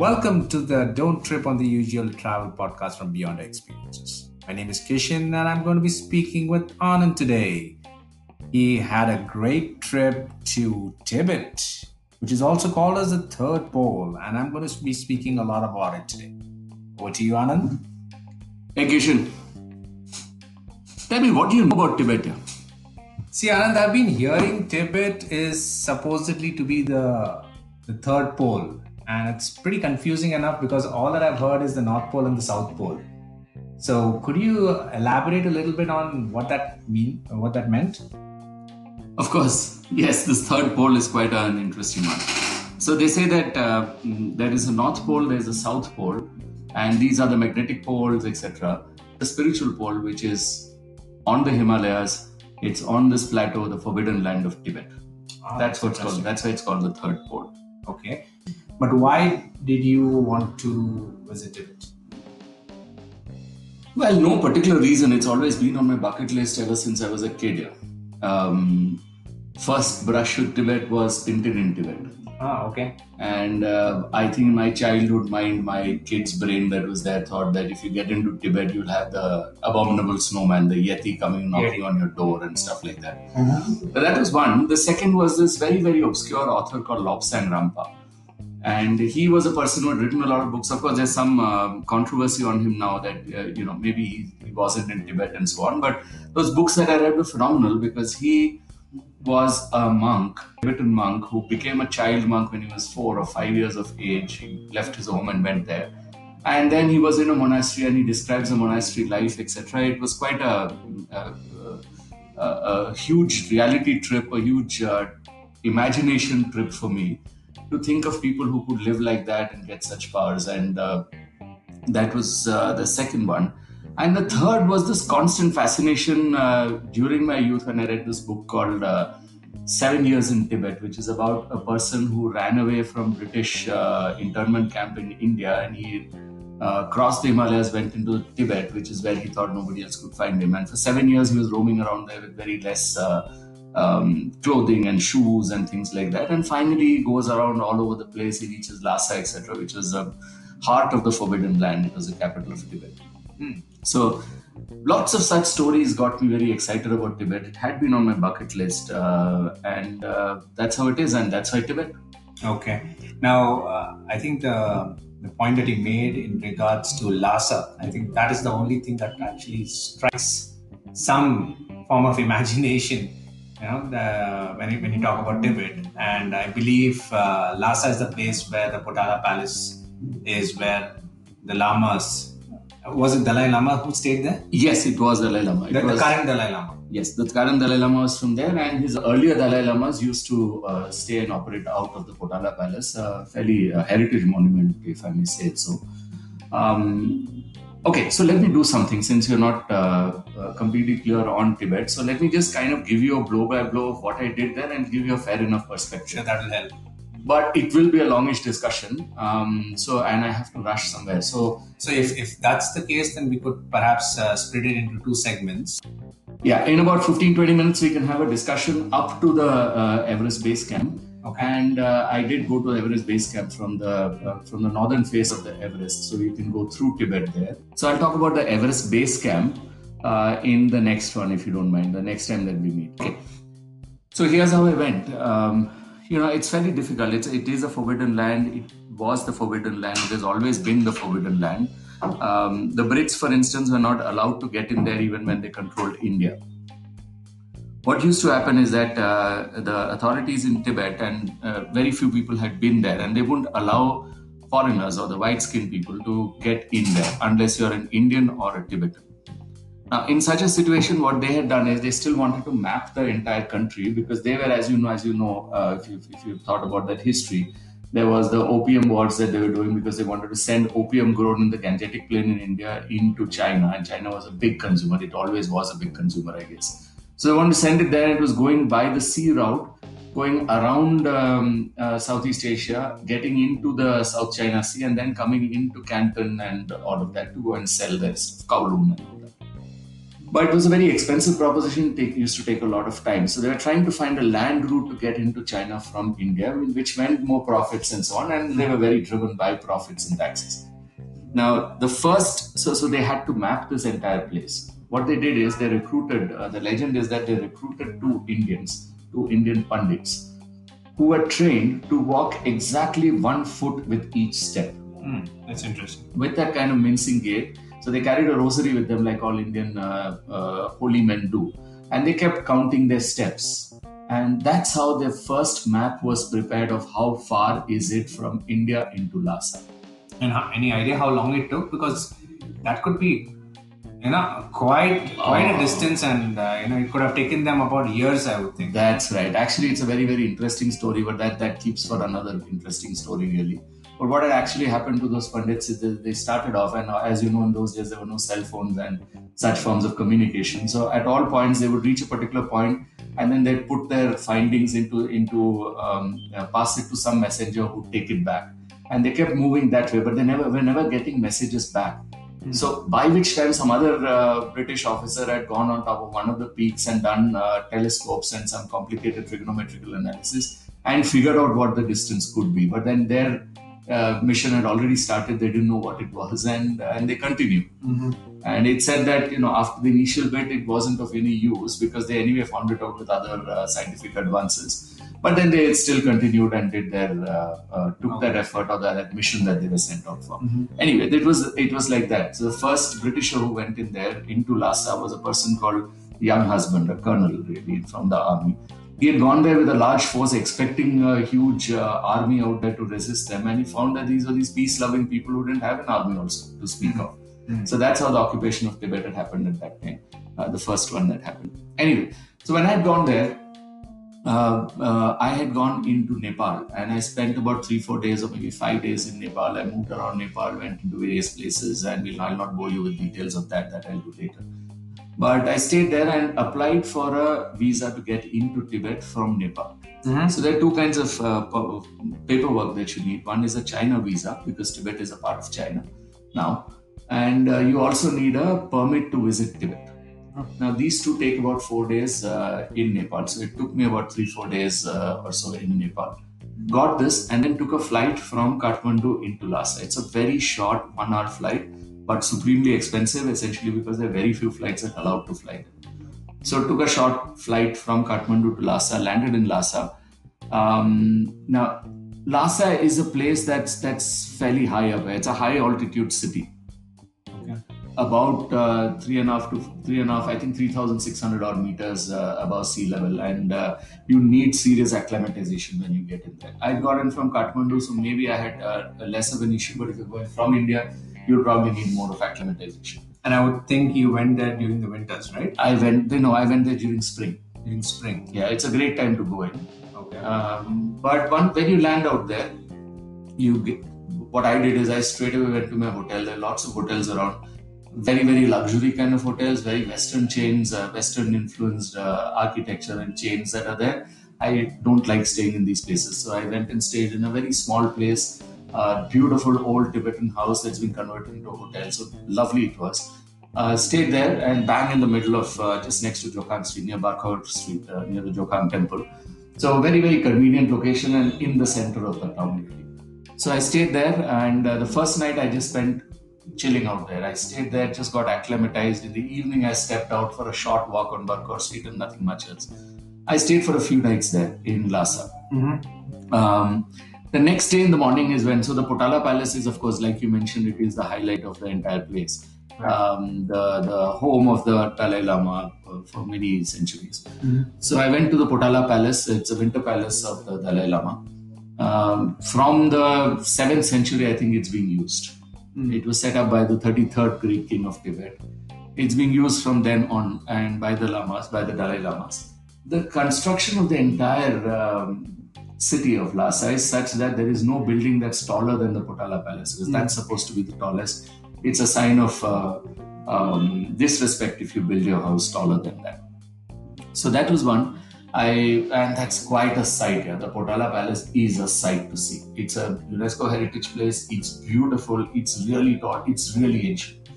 Welcome to the Don't Trip on the Usual Travel podcast from Beyond Experiences. My name is Kishan and I'm going to be speaking with Anand today. He had a great trip to Tibet, which is also called as the third pole, and I'm going to be speaking a lot about it today. Over to you, Anand. Hey, Kishan. Tell me, what do you know about Tibet? See, Anand, I've been hearing Tibet is supposedly to be the third pole. And it's pretty confusing enough because all that I've heard is the North Pole and the South Pole. So could you elaborate a little bit on what that meant? Of course, yes, this third pole is quite an interesting one. So they say that there is a North Pole, there is a South Pole, and these are the magnetic poles, etc. The spiritual pole, which is on the Himalayas, it's on this plateau, the forbidden land of Tibet. That's what it's called. That's why it's called the third pole. Okay. But why did you want to visit it? Well, no particular reason. It's always been on my bucket list ever since I was a kid. First brush with Tibet was Tinted in Tibet. Ah, okay. And I think in my childhood mind, my kid's brain that was there thought that if you get into Tibet, you'll have the abominable snowman, the Yeti coming knocking on your door and stuff like that. But that was one. The second was this very, very obscure author called Lobsang Rampa. And he was a person who had written a lot of books. Of course, there's some controversy on him now that, maybe he wasn't in Tibet and so on. But those books that I read were phenomenal because he was a monk, a Tibetan monk, who became a child monk when he was 4 or 5 years of age. He left his home and went there. And then he was in a monastery and he describes a monastery life, etc. It was quite a huge reality trip, a huge imagination trip for me, to think of people who could live like that and get such powers. And that was the second one. And the third was this constant fascination during my youth when I read this book called 7 Years in Tibet, which is about a person who ran away from British internment camp in India, and he crossed the Himalayas, went into Tibet, which is where he thought nobody else could find him. And for 7 years, he was roaming around there with very less clothing and shoes and things like that, and finally he goes around all over the place. He reaches Lhasa, etc., which was the heart of the forbidden land. It was the capital of Tibet. So lots of such stories got me very excited about Tibet. It had been on my bucket list, and that's how it is, and that's why Tibet. Okay. Now I think the point that he made in regards to Lhasa, I think that is the only thing that actually strikes some form of imagination. You know, when you talk about Tibet, and I believe Lhasa is the place where the Potala Palace is, where the Lamas, was it Dalai Lama who stayed there? Yes, it was Dalai Lama. The current Dalai Lama. Yes, the current Dalai Lama was from there, and his earlier Dalai Lamas used to stay and operate out of the Potala Palace, a fairly heritage monument, if I may say it so. Okay, so let me do something since you're not completely clear on Tibet. So let me just kind of give you a blow-by-blow of what I did there and give you a fair enough perspective. Yeah, that will help. But it will be a longish discussion. And I have to rush somewhere. So if that's the case, then we could perhaps split it into two segments. Yeah, in about 15-20 minutes, we can have a discussion up to the Everest Base Camp. Okay. And I did go to Everest Base Camp from the northern face of the Everest, so you can go through Tibet there. So I'll talk about the Everest Base Camp in the next one, if you don't mind, the next time that we meet. Okay. So here's how I went. It's fairly difficult. It is a forbidden land. It was the forbidden land. It has always been the forbidden land. The Brits, for instance, were not allowed to get in there even when they controlled India. What used to happen is that the authorities in Tibet, and very few people had been there, and they wouldn't allow foreigners or the white-skinned people to get in there unless you're an Indian or a Tibetan. Now, in such a situation, what they had done is they still wanted to map the entire country because they were, as you know, if you've thought about that history, there was the opium wars that they were doing because they wanted to send opium grown in the Gangetic Plain in India into China, and China was a big consumer. It always was a big consumer, I guess. So they wanted to send it there. It was going by the sea route, going around Southeast Asia, getting into the South China Sea, and then coming into Canton and all of that to go and sell their stuff, Kowloon and all that. But it was a very expensive proposition. It used to take a lot of time. So they were trying to find a land route to get into China from India, which meant more profits and so on. And they were very driven by profits and taxes. Now, the first, so they had to map this entire place. What they did is they recruited, the legend is that they recruited two Indian pandits, who were trained to walk exactly 1 foot with each step. That's interesting. With that kind of mincing gait. So they carried a rosary with them like all Indian holy men do. And they kept counting their steps. And that's how their first map was prepared of how far is it from India into Lhasa. And any idea how long it took? Because that could be, quite a distance, and it could have taken them about years, I would think. That's right. Actually, it's a very, very interesting story, but that keeps for another interesting story, really. But what had actually happened to those pandits is that they started off, and as you know, in those days, there were no cell phones and such forms of communication. So at all points, they would reach a particular point, and then they'd put their findings into pass it to some messenger who'd take it back. And they kept moving that way, but they were never getting messages back. So by which time some other British officer had gone on top of one of the peaks and done telescopes and some complicated trigonometrical analysis and figured out what the distance could be. But then their mission had already started. They didn't know what it was, and they continued. Mm-hmm. And it said that after the initial bit it wasn't of any use because they anyway found it out with other scientific advances. But then they still continued and did their took that effort or that mission that they were sent out for. Mm-hmm. Anyway, it was like that. So the first Britisher who went in there into Lhasa was a person called Young Husband, a colonel really from the army. He had gone there with a large force, expecting a huge army out there to resist them, and he found that these were these peace-loving people who didn't have an army also to speak of. Mm-hmm. So that's how the occupation of Tibet had happened at that time, the first one that happened. Anyway, so when I had gone there. I had gone into Nepal and I spent about 3-4 days or maybe 5 days in Nepal. I moved around Nepal, went into various places, and I'll not bore you with details of that I'll do later. But I stayed there and applied for a visa to get into Tibet from Nepal. Mm-hmm. So there are two kinds of paperwork that you need. One is a China visa because Tibet is a part of China now, and you also need a permit to visit Tibet. Now, these two take about 4 days in Nepal. So it took me about 3-4 days or so in Nepal. Got this and then took a flight from Kathmandu into Lhasa. It's a very short 1-hour flight, but supremely expensive, essentially because there are very few flights that are allowed to fly. So took a short flight from Kathmandu to Lhasa, landed in Lhasa. Now, Lhasa is a place that's fairly high up. It's a high altitude city. About 3,600 odd meters above sea level, and you need serious acclimatization when you get in there. I'd gotten from Kathmandu, so maybe I had less of an issue, but if you're going from India, you'd probably need more of acclimatization. And I would think you went there during the winters, right? I went there during spring. During spring? Yeah, it's a great time to go in. Okay. But when you land out there, what I did is I straight away went to my hotel. There are lots of hotels around. Very, very luxury kind of hotels, very Western chains, Western-influenced architecture and chains that are there. I don't like staying in these places, so I went and stayed in a very small place, beautiful old Tibetan house that's been converted into a hotel, so lovely it was. Stayed there and bang in the middle of, just next to Jokhang Street, near Barkhor Street, near the Jokhang Temple. So very, very convenient location and in the center of the town, really. So I stayed there, and the first night I just spent chilling out there. I stayed there, just got acclimatized. In the evening, I stepped out for a short walk on Barkhor Street and nothing much else. I stayed for a few nights there in Lhasa. Mm-hmm. The next day in the morning is when, so the Potala Palace is, of course, like you mentioned, it is the highlight of the entire place. Right. The home of the Dalai Lama for many centuries. Mm-hmm. So I went to the Potala Palace. It's a winter palace of the Dalai Lama. From the 7th century, I think it's being used. It was set up by the 33rd Great King of Tibet. It's being used from then on, and by the Dalai Lamas. The construction of the entire city of Lhasa is such that there is no building that's taller than the Potala Palace, because that's supposed to be the tallest. It's a sign of disrespect if you build your house taller than that. So that was one. And that's quite a sight here. The Potala Palace is a sight to see. It's a UNESCO heritage place. It's beautiful. It's really tall. It's really ancient.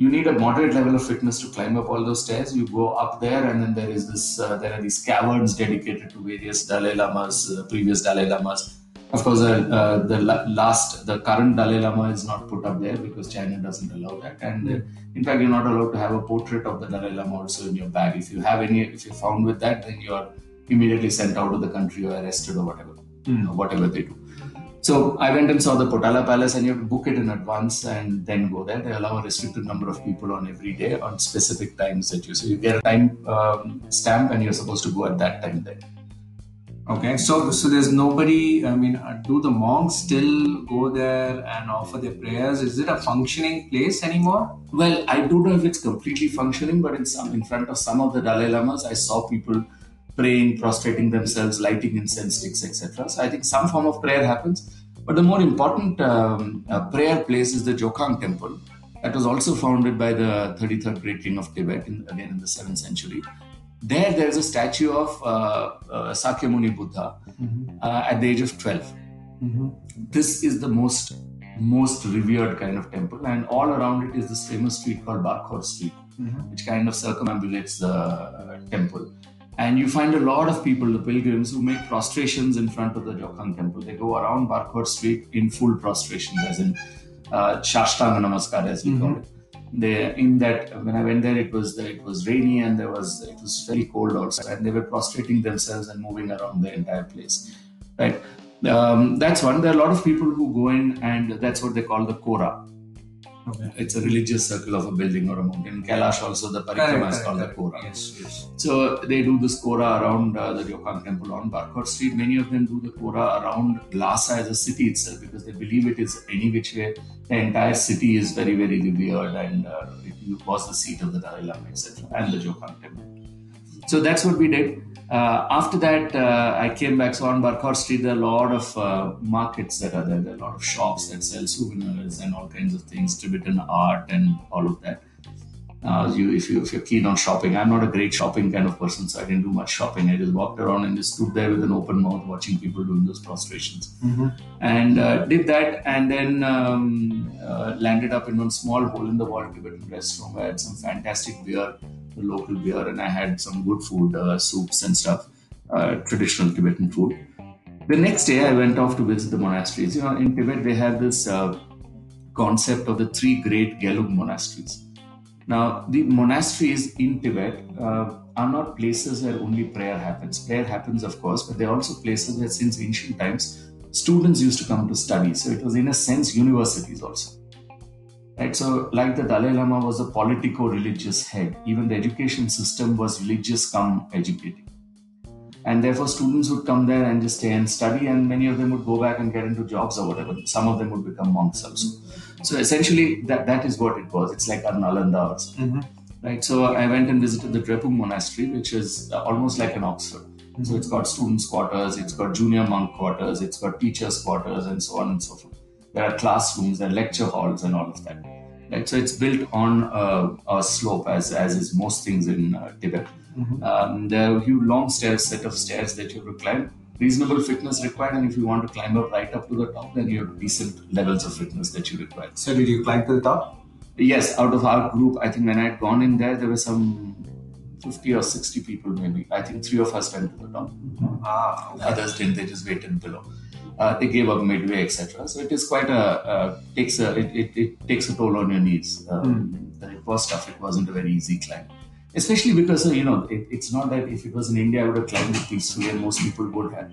You need a moderate level of fitness to climb up all those stairs. You go up there, and then there is this. There are these caverns dedicated to various Dalai Lamas, previous Dalai Lamas. Of course, the current Dalai Lama is not put up there because China doesn't allow that. And in fact, you're not allowed to have a portrait of the Dalai Lama also in your bag. If you have any, if you're found with that, then you're immediately sent out of the country or arrested or whatever, whatever they do. So I went and saw the Potala Palace, and you have to book it in advance and then go there. They allow a restricted number of people on every day on specific times that you. So you get a time stamp, and you're supposed to go at that time there. Okay, so there's nobody. I mean, do the monks still go there and offer their prayers? Is it a functioning place anymore? Well, I don't know if it's completely functioning, but in front of some of the Dalai Lamas, I saw people praying, prostrating themselves, lighting incense sticks, etc. So I think some form of prayer happens. But the more important prayer place is the Jokhang Temple. That was also founded by the 33rd Great King of Tibet, again in the 7th century. There is a statue of Sakyamuni Buddha at the age of 12. This is the most revered kind of temple, and all around it is this famous street called Barkhor Street, which kind of circumambulates the temple. And you find a lot of people, the pilgrims, who make prostrations in front of the Jokhang Temple. They go around Barkhor Street in full prostrations, as in Shashtanga Namaskar, as we call it. When I went there, it was rainy, and it was very cold outside, and they were prostrating themselves and moving around the entire place. Right? That's one. There are a lot of people who go in, and that's what they call the kora. Okay. It's a religious circle of a building or a mountain. Kailash also, the parikrama is called the kora. Yes. So they do this kora around the Jokhang Temple on Barkhor Street. Many of them do the kora around Lhasa as a city itself, because they believe it is any which way. The entire city is very, very revered, and it was the seat of the Dalai Lama, etc., and the Jokhang Temple. So that's what we did. After that, I came back. So on Barkhor Street, there are a lot of markets that are there. There are a lot of shops that sell souvenirs and all kinds of things, Tibetan art and all of that. If you're keen on shopping, I'm not a great shopping kind of person, so I didn't do much shopping. I just walked around and just stood there with an open mouth, watching people doing those prostrations, and did that, and then landed up in one small hole-in-the-wall Tibetan restaurant where I had some fantastic beer. Local beer, and I had some good food, soups and stuff, traditional Tibetan food. The next day, I went off to visit the monasteries. You know, in Tibet, they have this concept of the three great Gelug monasteries. Now, the monasteries in Tibet are not places where only prayer happens. Prayer happens, of course, but they're also places where, since ancient times, students used to come to study. So it was, in a sense, universities also. Right, so like the Dalai Lama was a politico-religious head, even the education system was religious come educating. And therefore students would come there and just stay and study, and many of them would go back and get into jobs or whatever. Some of them would become monks also. So essentially that is what it was. It's like a Nalanda or something. Right, so I went and visited the Drepung Monastery, which is almost like an Oxford. So it's got students' quarters, it's got junior monk quarters, it's got teachers' quarters, and so on and so forth. There are classrooms, there are lecture halls, and all of that. Right? So it's built on a slope, as is most things in Tibet. There are a few long set of stairs that you have to climb. Reasonable fitness required, and if you want to climb up right up to the top, then you have decent levels of fitness that you require. So did you climb to the top? Yes, out of our group, I think when I had gone in there, there were some 50 or 60 people maybe. I think 3 of us went to the top. Others didn't, they just waited below. They gave up midway, etc. So it is quite it takes a toll on your knees. It was tough. It wasn't a very easy climb, especially because it's not that if it was in India I would have climbed it peacefully, and most people would have.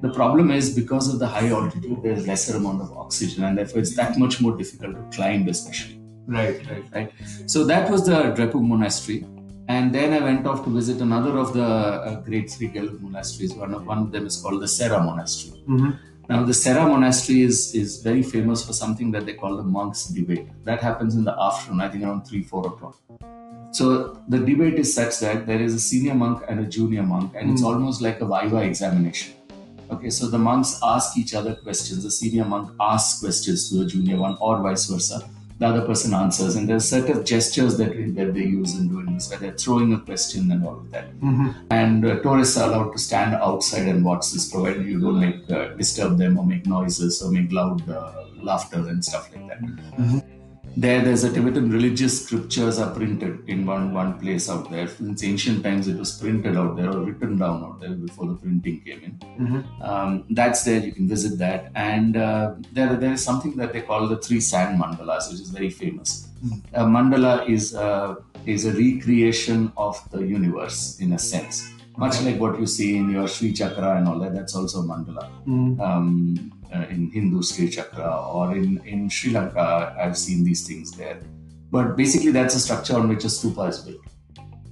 The problem is because of the high altitude, there is lesser amount of oxygen, and therefore it's that much more difficult to climb, especially. Right. So that was the Drepung Monastery. And then I went off to visit another of the great three Gelug monasteries. One of them is called the Sera Monastery. Now, the Sera Monastery is very famous for something that they call the monks' debate. That happens in the afternoon, I think around 3, 4 o'clock. So the debate is such that there is a senior monk and a junior monk, and it's almost like a viva examination. Okay, so the monks ask each other questions. The senior monk asks questions to the junior one, or vice versa. The other person answers, and there are certain gestures that they use in doing this, where they're throwing a question and all of that. And tourists are allowed to stand outside and watch this, provided you don't disturb them or make noises or make loud laughter and stuff like that. There's a Tibetan religious scriptures are printed in one place out there. Since ancient times, it was printed out there or written down out there before the printing came in. Mm-hmm. That's there. You can visit that. And there is something that they call the three sand mandalas, which is very famous. Mm-hmm. A mandala is a recreation of the universe in a sense, much like what you see in your Sri Chakra and all that. That's also a mandala. Mm-hmm. In Hindu Sri Chakra or in Sri Lanka, I've seen these things there. But basically, that's a structure on which a stupa is built.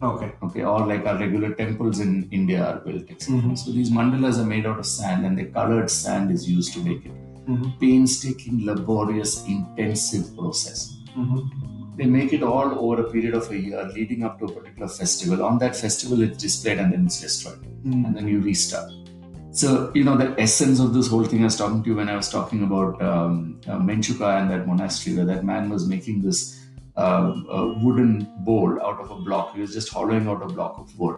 Okay. Or like our regular temples in India are built. Mm-hmm. So these mandalas are made out of sand, and the colored sand is used to make it. Mm-hmm. Painstaking, laborious, intensive process. Mm-hmm. They make it all over a period of a year, leading up to a particular festival. On that festival, it's displayed and then it's destroyed, mm-hmm. and then you restart. So, the essence of this whole thing I was talking to you when I was talking about Menchuka and that monastery where that man was making this wooden bowl out of a block. He was just hollowing out a block of wood.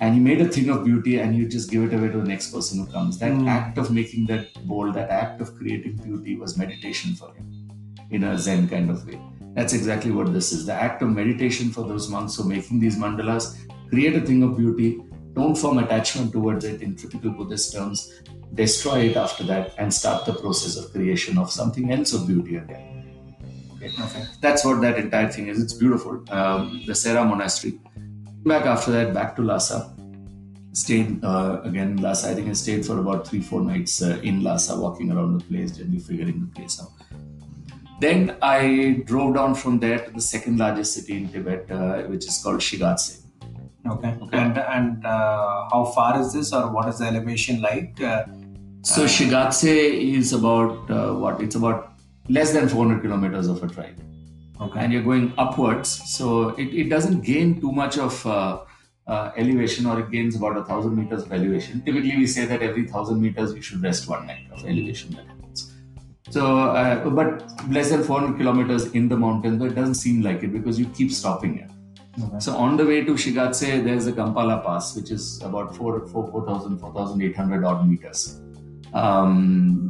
And he made a thing of beauty and you just give it away to the next person who comes. That act of making that bowl, that act of creating beauty was meditation for him in a Zen kind of way. That's exactly what this is. The act of meditation for those monks who are making these mandalas, create a thing of beauty, don't form attachment towards it in typical Buddhist terms, destroy it after that and start the process of creation of something else of beauty again. Okay. That's what that entire thing is. It's beautiful. The Sera Monastery. Back after that, back to Lhasa. Stayed again in Lhasa. I think I stayed for about 3-4 nights in Lhasa, walking around the place, generally figuring the place out. Then I drove down from there to the second largest city in Tibet, which is called Gyantse. Okay. And how far is this, or what is the elevation like? So Gyantse is about It's about less than 400 kilometers of a trail. Okay. And you're going upwards, so it doesn't gain too much of elevation, or it gains about 1,000 meters of elevation. Typically, we say that every 1,000 meters you should rest one night of elevation that happens. So, but less than 400 kilometers in the mountains, but it doesn't seem like it because you keep stopping it. Okay. So on the way to Gyantse, there's the Gampa La Pass, which is about 4,800 odd meters.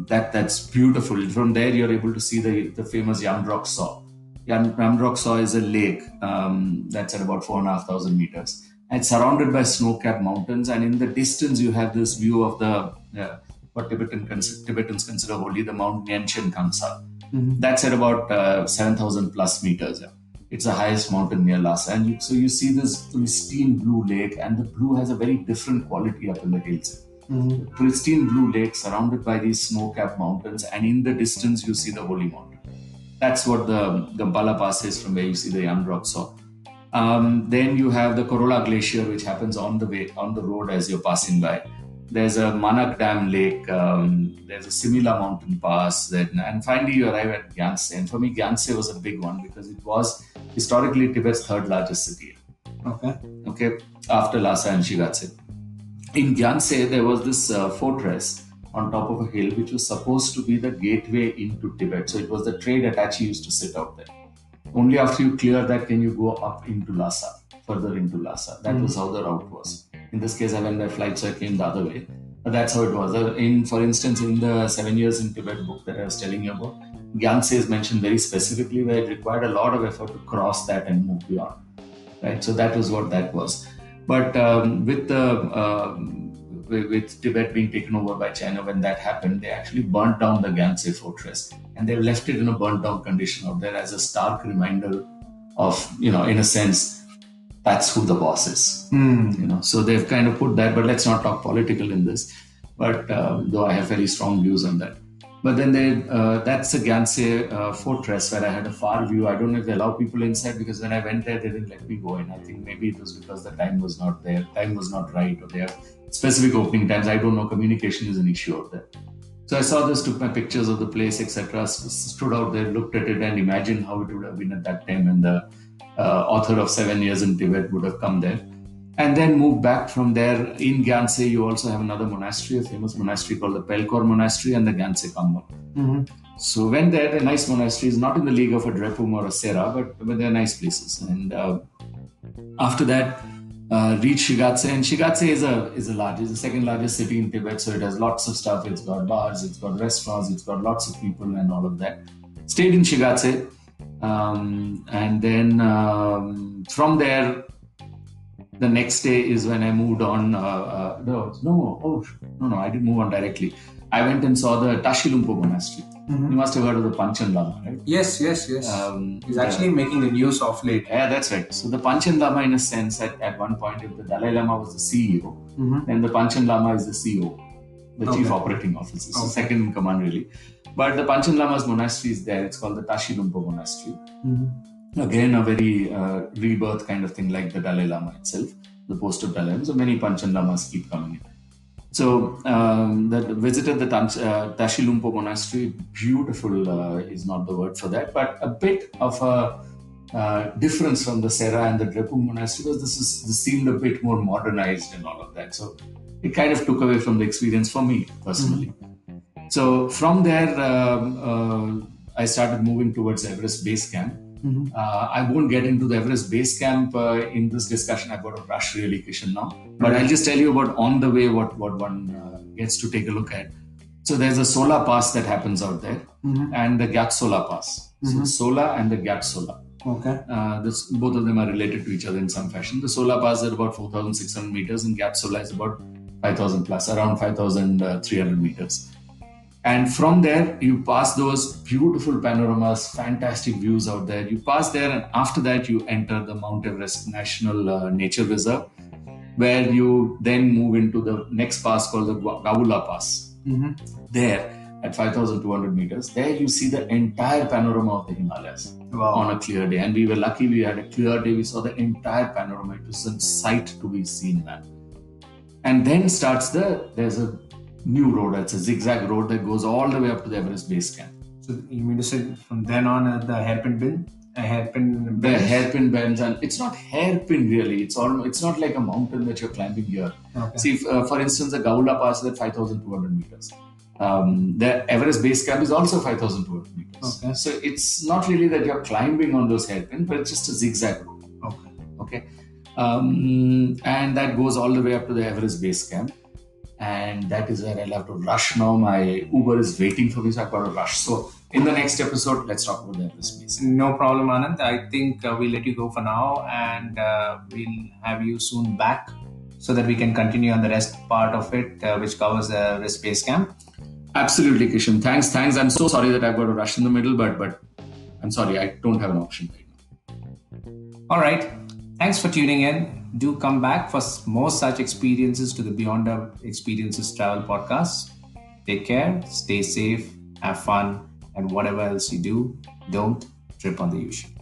That's beautiful. From there, you're able to see the famous Yamdrok-Tso. Yamdrok-Tso is a lake that's at about 4,500 meters. And it's surrounded by snow-capped mountains, and in the distance, you have this view of the what Tibetans consider holy, the Mount Nyenchen Kangsa. Mm-hmm. That's at about 7,000 plus meters. Yeah. It's the highest mountain near Lhasa, and so you see this pristine blue lake, and the blue has a very different quality up in the hills. Mm-hmm. Pristine blue lake surrounded by these snow-capped mountains, and in the distance you see the holy mountain. That's what the Gampa La Pass is, from where you see the Yamdrok-Tso. Then you have the Korola Glacier, which happens on the road as you're passing by. There's a Manak Dam lake, there's a similar mountain pass, and finally you arrive at Gyantse. And for me, Gyantse was a big one because it was historically Tibet's third largest city. Okay. After Lhasa and Gyantse. In Gyantse, there was this fortress on top of a hill which was supposed to be the gateway into Tibet. So it was the trade attaché used to sit out there. Only after you clear that can you go up into Lhasa, further into Lhasa. That was how the route was. In this case, I went by flight, so I came the other way. But that's how it was. For instance, in the 7 Years in Tibet book that I was telling you about, Gyantse is mentioned very specifically where it required a lot of effort to cross that and move beyond. Right? So that was what that was. But with Tibet being taken over by China, when that happened, they actually burnt down the Gyantse fortress, and they left it in a burnt down condition out there as a stark reminder of, in a sense, that's who the boss is, So they've kind of put that, but let's not talk political in this. But though I have very strong views on that. But then that's the Gyantse fortress where I had a far view. I don't know if they allow people inside because when I went there, they didn't let me go in. I think maybe it was because the time was not there, time was not right, or they have specific opening times. I don't know. Communication is an issue out there. So I saw this, took my pictures of the place, etc. Stood out there, looked at it, and imagined how it would have been at that time when the author of 7 Years in Tibet would have come there, and then moved back from there. In Gyantse, you also have another monastery, a famous monastery called the Pelkor Monastery and the Gyantse Kamba. Mm-hmm. So went there, a nice monastery, is not in the league of a Drepung or a Sera, but they're nice places. And after that, reached Gyantse, and Gyantse is the second largest city in Tibet, so it has lots of stuff. It's got bars, it's got restaurants, it's got lots of people and all of that. Stayed in Gyantse. And then from there, the next day is when I moved on. I didn't move on directly. I went and saw the Tashilumpo Monastery. Mm-hmm. You must have heard of the Panchen Lama, right? Yes. He's actually making the news of late. Yeah, that's right. So the Panchen Lama, in a sense, at one point, if the Dalai Lama was the CEO, mm-hmm. then the Panchen Lama is the CEO, the Chief Operating Officer, so second in command really. But the Panchen Lama's monastery is there. It's called the Tashilumpo Monastery. Mm-hmm. Again, a very rebirth kind of thing, like the Dalai Lama itself, the post of Dalai Lama. So many Panchen Lamas keep coming in. So, visited the Tashilumpo Monastery. Beautiful is not the word for that, but a bit of a difference from the Sera and the Drepung Monastery, because this seemed a bit more modernized and all of that. So, it kind of took away from the experience for me personally. Mm-hmm. So, from there, I started moving towards Everest Base Camp. Mm-hmm. I won't get into the Everest Base Camp in this discussion. I've got a rush really, Kishan, now. But I'll just tell you about on the way what one gets to take a look at. So there's a Sola Pass that happens out there, mm-hmm. and the Gap Sola Pass. Mm-hmm. So Sola and the Gap Sola. Okay. Both of them are related to each other in some fashion. The Sola Pass is about 4,600 meters and Gap Sola is about 5,000 plus, around 5,300 meters. And from there, you pass those beautiful panoramas, fantastic views out there. You pass there, and after that, you enter the Mount Everest National Nature Reserve, where you then move into the next pass called the Gawula Pass. Mm-hmm. There, at 5,200 meters, there you see the entire panorama of the Himalayas on a clear day. And we were lucky, we had a clear day. We saw the entire panorama. It was a sight to be seen, man. And then starts there's a new road. It's a zigzag road that goes all the way up to the Everest Base Camp. So you mean to say from then on the hairpin bend? The hairpin bends, and it's not hairpin really. It's not like a mountain that you're climbing here. Okay. See, for instance, the Gawula Pass is at 5,200 meters. The Everest Base Camp is also 5,200 meters. Okay. So it's not really that you're climbing on those hairpins, but it's just a zigzag road. Okay. And that goes all the way up to the Everest Base Camp. And that is where I'll have to rush now. My Uber is waiting for me, so I've got to rush. So, in the next episode, let's talk about the Everest Base. No problem, Anand. I think we'll let you go for now, and we'll have you soon back so that we can continue on the rest part of it, which covers the Everest Base Camp. Absolutely, Kishan. Thanks. I'm so sorry that I've got to rush in the middle, but I'm sorry, I don't have an option right now. All right. Thanks for tuning in. Do come back for more such experiences to the Beyond Experiences Travel Podcast. Take care, stay safe, have fun, and whatever else you do, don't trip on the ocean.